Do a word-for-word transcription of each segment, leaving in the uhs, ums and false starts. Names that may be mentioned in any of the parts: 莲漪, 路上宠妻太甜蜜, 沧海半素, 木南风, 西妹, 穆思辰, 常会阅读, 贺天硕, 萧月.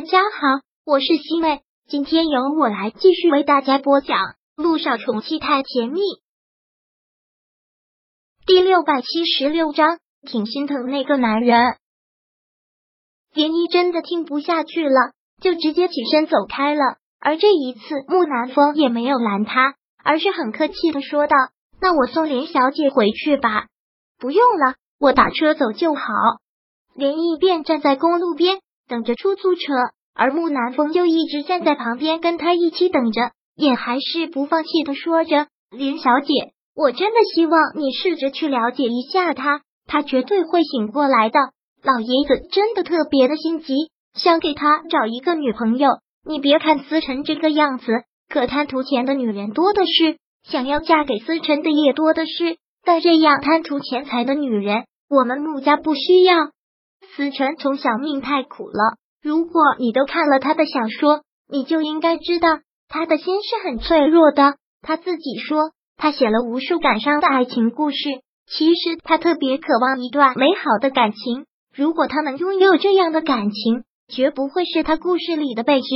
大家好，我是西妹，今天由我来继续为大家播讲《路上宠妻太甜蜜》第六百七十六章，挺心疼那个男人。莲漪真的听不下去了，就直接起身走开了，而这一次木南风也没有拦他，而是很客气的说道：“那我送莲小姐回去吧。”“不用了，我打车走就好。”莲漪便站在公路边等着出租车，而木南风就一直站在旁边跟他一起等着，也还是不放弃的说着：“莲小姐，我真的希望你试着去了解一下他，他绝对会醒过来的。老爷子真的特别的心急，想给他找一个女朋友。你别看思辰这个样子，可贪图钱的女人多的是，想要嫁给思辰的也多的是，但这样贪图钱财的女人，我们穆家不需要。思辰从小命太苦了，如果你都看了他的小说，你就应该知道他的心是很脆弱的。他自己说，他写了无数感伤的爱情故事，其实他特别渴望一段美好的感情，如果他能拥有这样的感情，绝不会是他故事里的悲剧。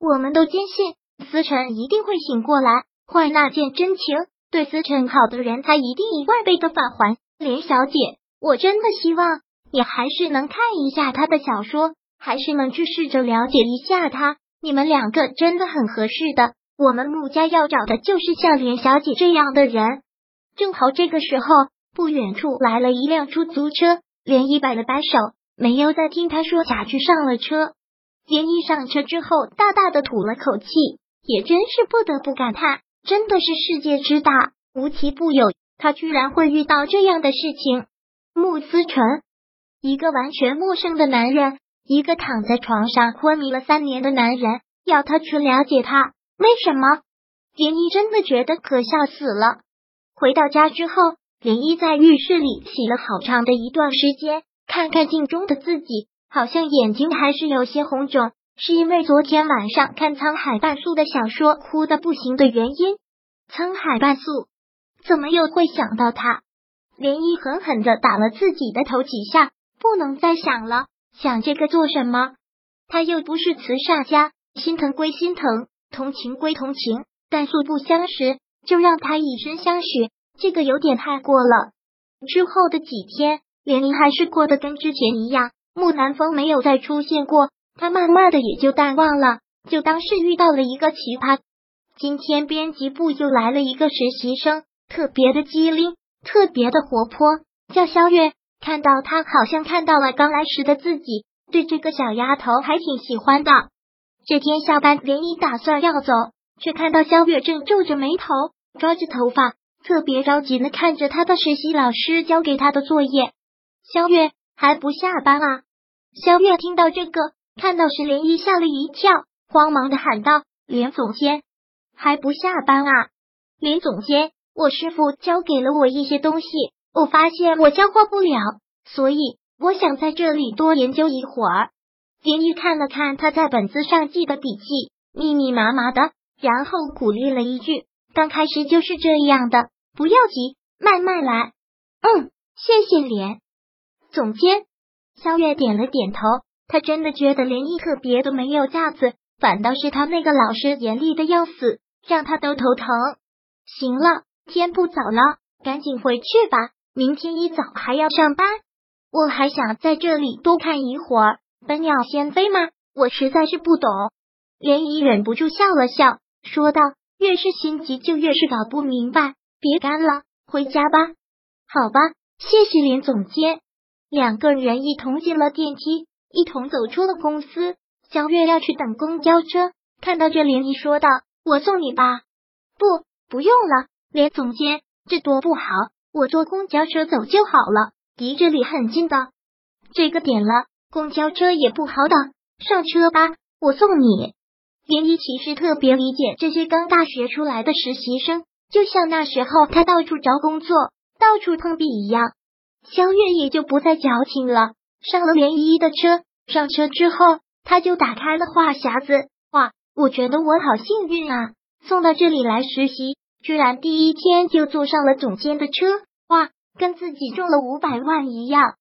我们都坚信思辰一定会醒过来，换那件真情，对思辰好的人才一定一万倍的返还。莲小姐，我真的希望你还是能看一下他的小说，还是能去试着了解一下他，你们两个真的很合适的，我们穆家要找的就是像莲小姐这样的人。”正好这个时候，不远处来了一辆出租车，莲漪摆了摆手，没有再听他说下去，上了车。莲漪上车之后大大的吐了口气，也真是不得不感叹，真的是世界之大，无奇不有，他居然会遇到这样的事情。穆思辰，一个完全陌生的男人，一个躺在床上昏迷了三年的男人，要他去了解他，为什么？莲漪真的觉得可笑死了。回到家之后，莲漪在浴室里洗了好长的一段时间，看看镜中的自己，好像眼睛还是有些红肿，是因为昨天晚上看沧海半素的小说哭得不行的原因。沧海半素，怎么又会想到他？莲漪狠狠地打了自己的头几下，不能再想了，想这个做什么？他又不是慈善家，心疼归心疼，同情归同情，但素不相识，就让他以身相许，这个有点太过了。之后的几天，莲漪还是过得跟之前一样，木南风没有再出现过，他慢慢的也就淡忘了，就当是遇到了一个奇葩。今天编辑部又来了一个实习生，特别的机灵，特别的活泼，叫萧月。看到他好像看到了刚来时的自己，对这个小丫头还挺喜欢的。这天下班，莲漪打算要走，却看到萧月正皱着眉头，抓着头发，特别着急的看着他的实习老师交给他的作业。“萧月，还不下班啊？”萧月听到这个，看到是莲漪，吓了一跳，慌忙的喊道：“莲总监，还不下班啊？”“莲总监，我师傅交给了我一些东西，我发现我消化不了，所以我想在这里多研究一会儿。”莲漪看了看他在本子上记的笔记，密密麻麻的，然后鼓励了一句：“刚开始就是这样的，不要急，慢慢来。”“嗯，谢谢莲总监。”萧月点了点头，他真的觉得莲漪特别的没有架子，反倒是他那个老师严厉的要死，让他都头疼。“行了，天不早了，赶紧回去吧。明天一早还要上班，我还想在这里多看一会儿。笨鸟先飞吗？我实在是不懂。”莲漪忍不住笑了笑，说道：“越是心急就越是搞不明白，别干了，回家吧。”“好吧，谢谢莲总监。”两个人一同进了电梯，一同走出了公司。小月要去等公交车，看到这莲漪说道：“我送你吧。”“不，不用了，莲总监，这多不好。我坐公交车走就好了，离这里很近的。这个点了，公交车也不好等，上车吧，我送你。”莲漪其实特别理解这些刚大学出来的实习生，就像那时候他到处找工作，到处碰壁一样。萧月也就不再矫情了，上了莲漪的车。上车之后，他就打开了话匣子：“哇，我觉得我好幸运啊，送到这里来实习，居然第一天就坐上了总监的车。哇，跟自己中了五百万一样。”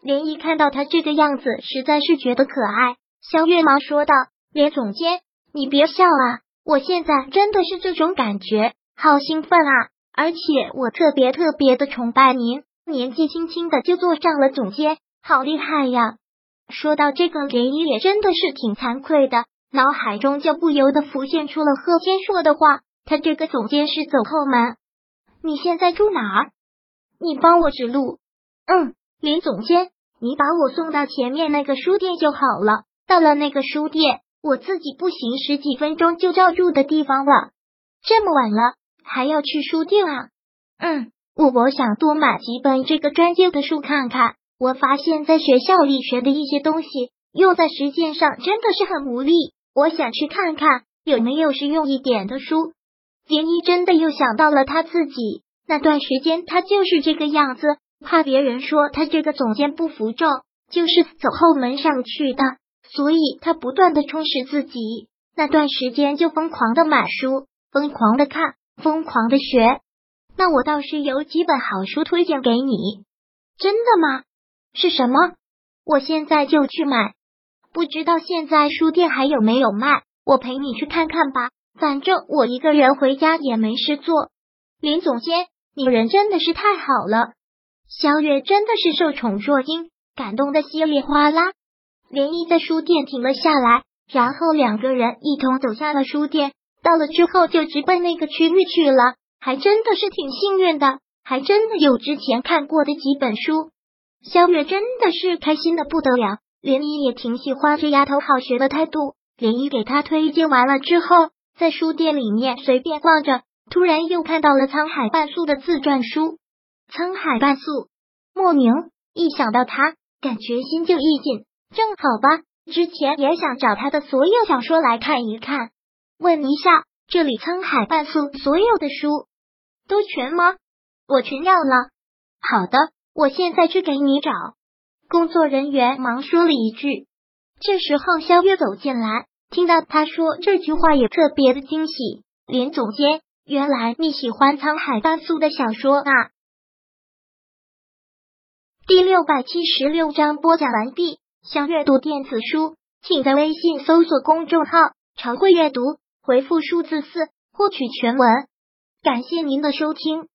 莲漪看到他这个样子，实在是觉得可爱，肖月忙说道：“连总监，你别笑啊，我现在真的是这种感觉，好兴奋啊！而且我特别特别的崇拜您，年纪轻轻的就做上了总监，好厉害呀！”说到这个，连依也真的是挺惭愧的，脑海中就不由得浮现出了贺天硕的话：“他这个总监是走后门。”你现在住哪儿？你帮我指路。嗯，林总监，你把我送到前面那个书店就好了。到了那个书店，我自己步行十几分钟就到住的地方了。这么晚了，还要去书店啊？嗯，我我想多买几本这个专业的书看看。我发现在学校里学的一些东西，用在实践上真的是很无力。我想去看看有没有实用一点的书。林一真的又想到了他自己，那段时间他就是这个样子，怕别人说他这个总监不服众，就是走后门上去的，所以他不断的充实自己，那段时间就疯狂的买书，疯狂的看，疯狂的学。那我倒是有几本好书推荐给你。真的吗？是什么？我现在就去买。不知道现在书店还有没有卖，我陪你去看看吧。反正我一个人回家也没事做。林总监，你人真的是太好了。萧月真的是受宠若惊，感动得稀里哗啦。连依在书店停了下来，然后两个人一同走下了书店，到了之后就直奔那个区域去了，还真的是挺幸运的，还真的有之前看过的几本书。萧月真的是开心的不得了，连依也挺喜欢这丫头好学的态度。连依给她推荐完了之后，在书店里面随便逛着，突然又看到了沧海半素的自传书。沧海半素，莫名一想到他，感觉心就一紧。正好吧，之前也想找他的所有小说来看一看。问一下，这里沧海半素所有的书都全吗？我全要了。好的，我现在去给你找。工作人员忙说了一句。这时候萧月走进来。听到他说这句话也特别的惊喜，林总监，原来你喜欢沧海半素的小说啊！第六百七十六章播讲完毕。想阅读电子书，请在微信搜索公众号“常会阅读”，回复数字四获取全文。感谢您的收听。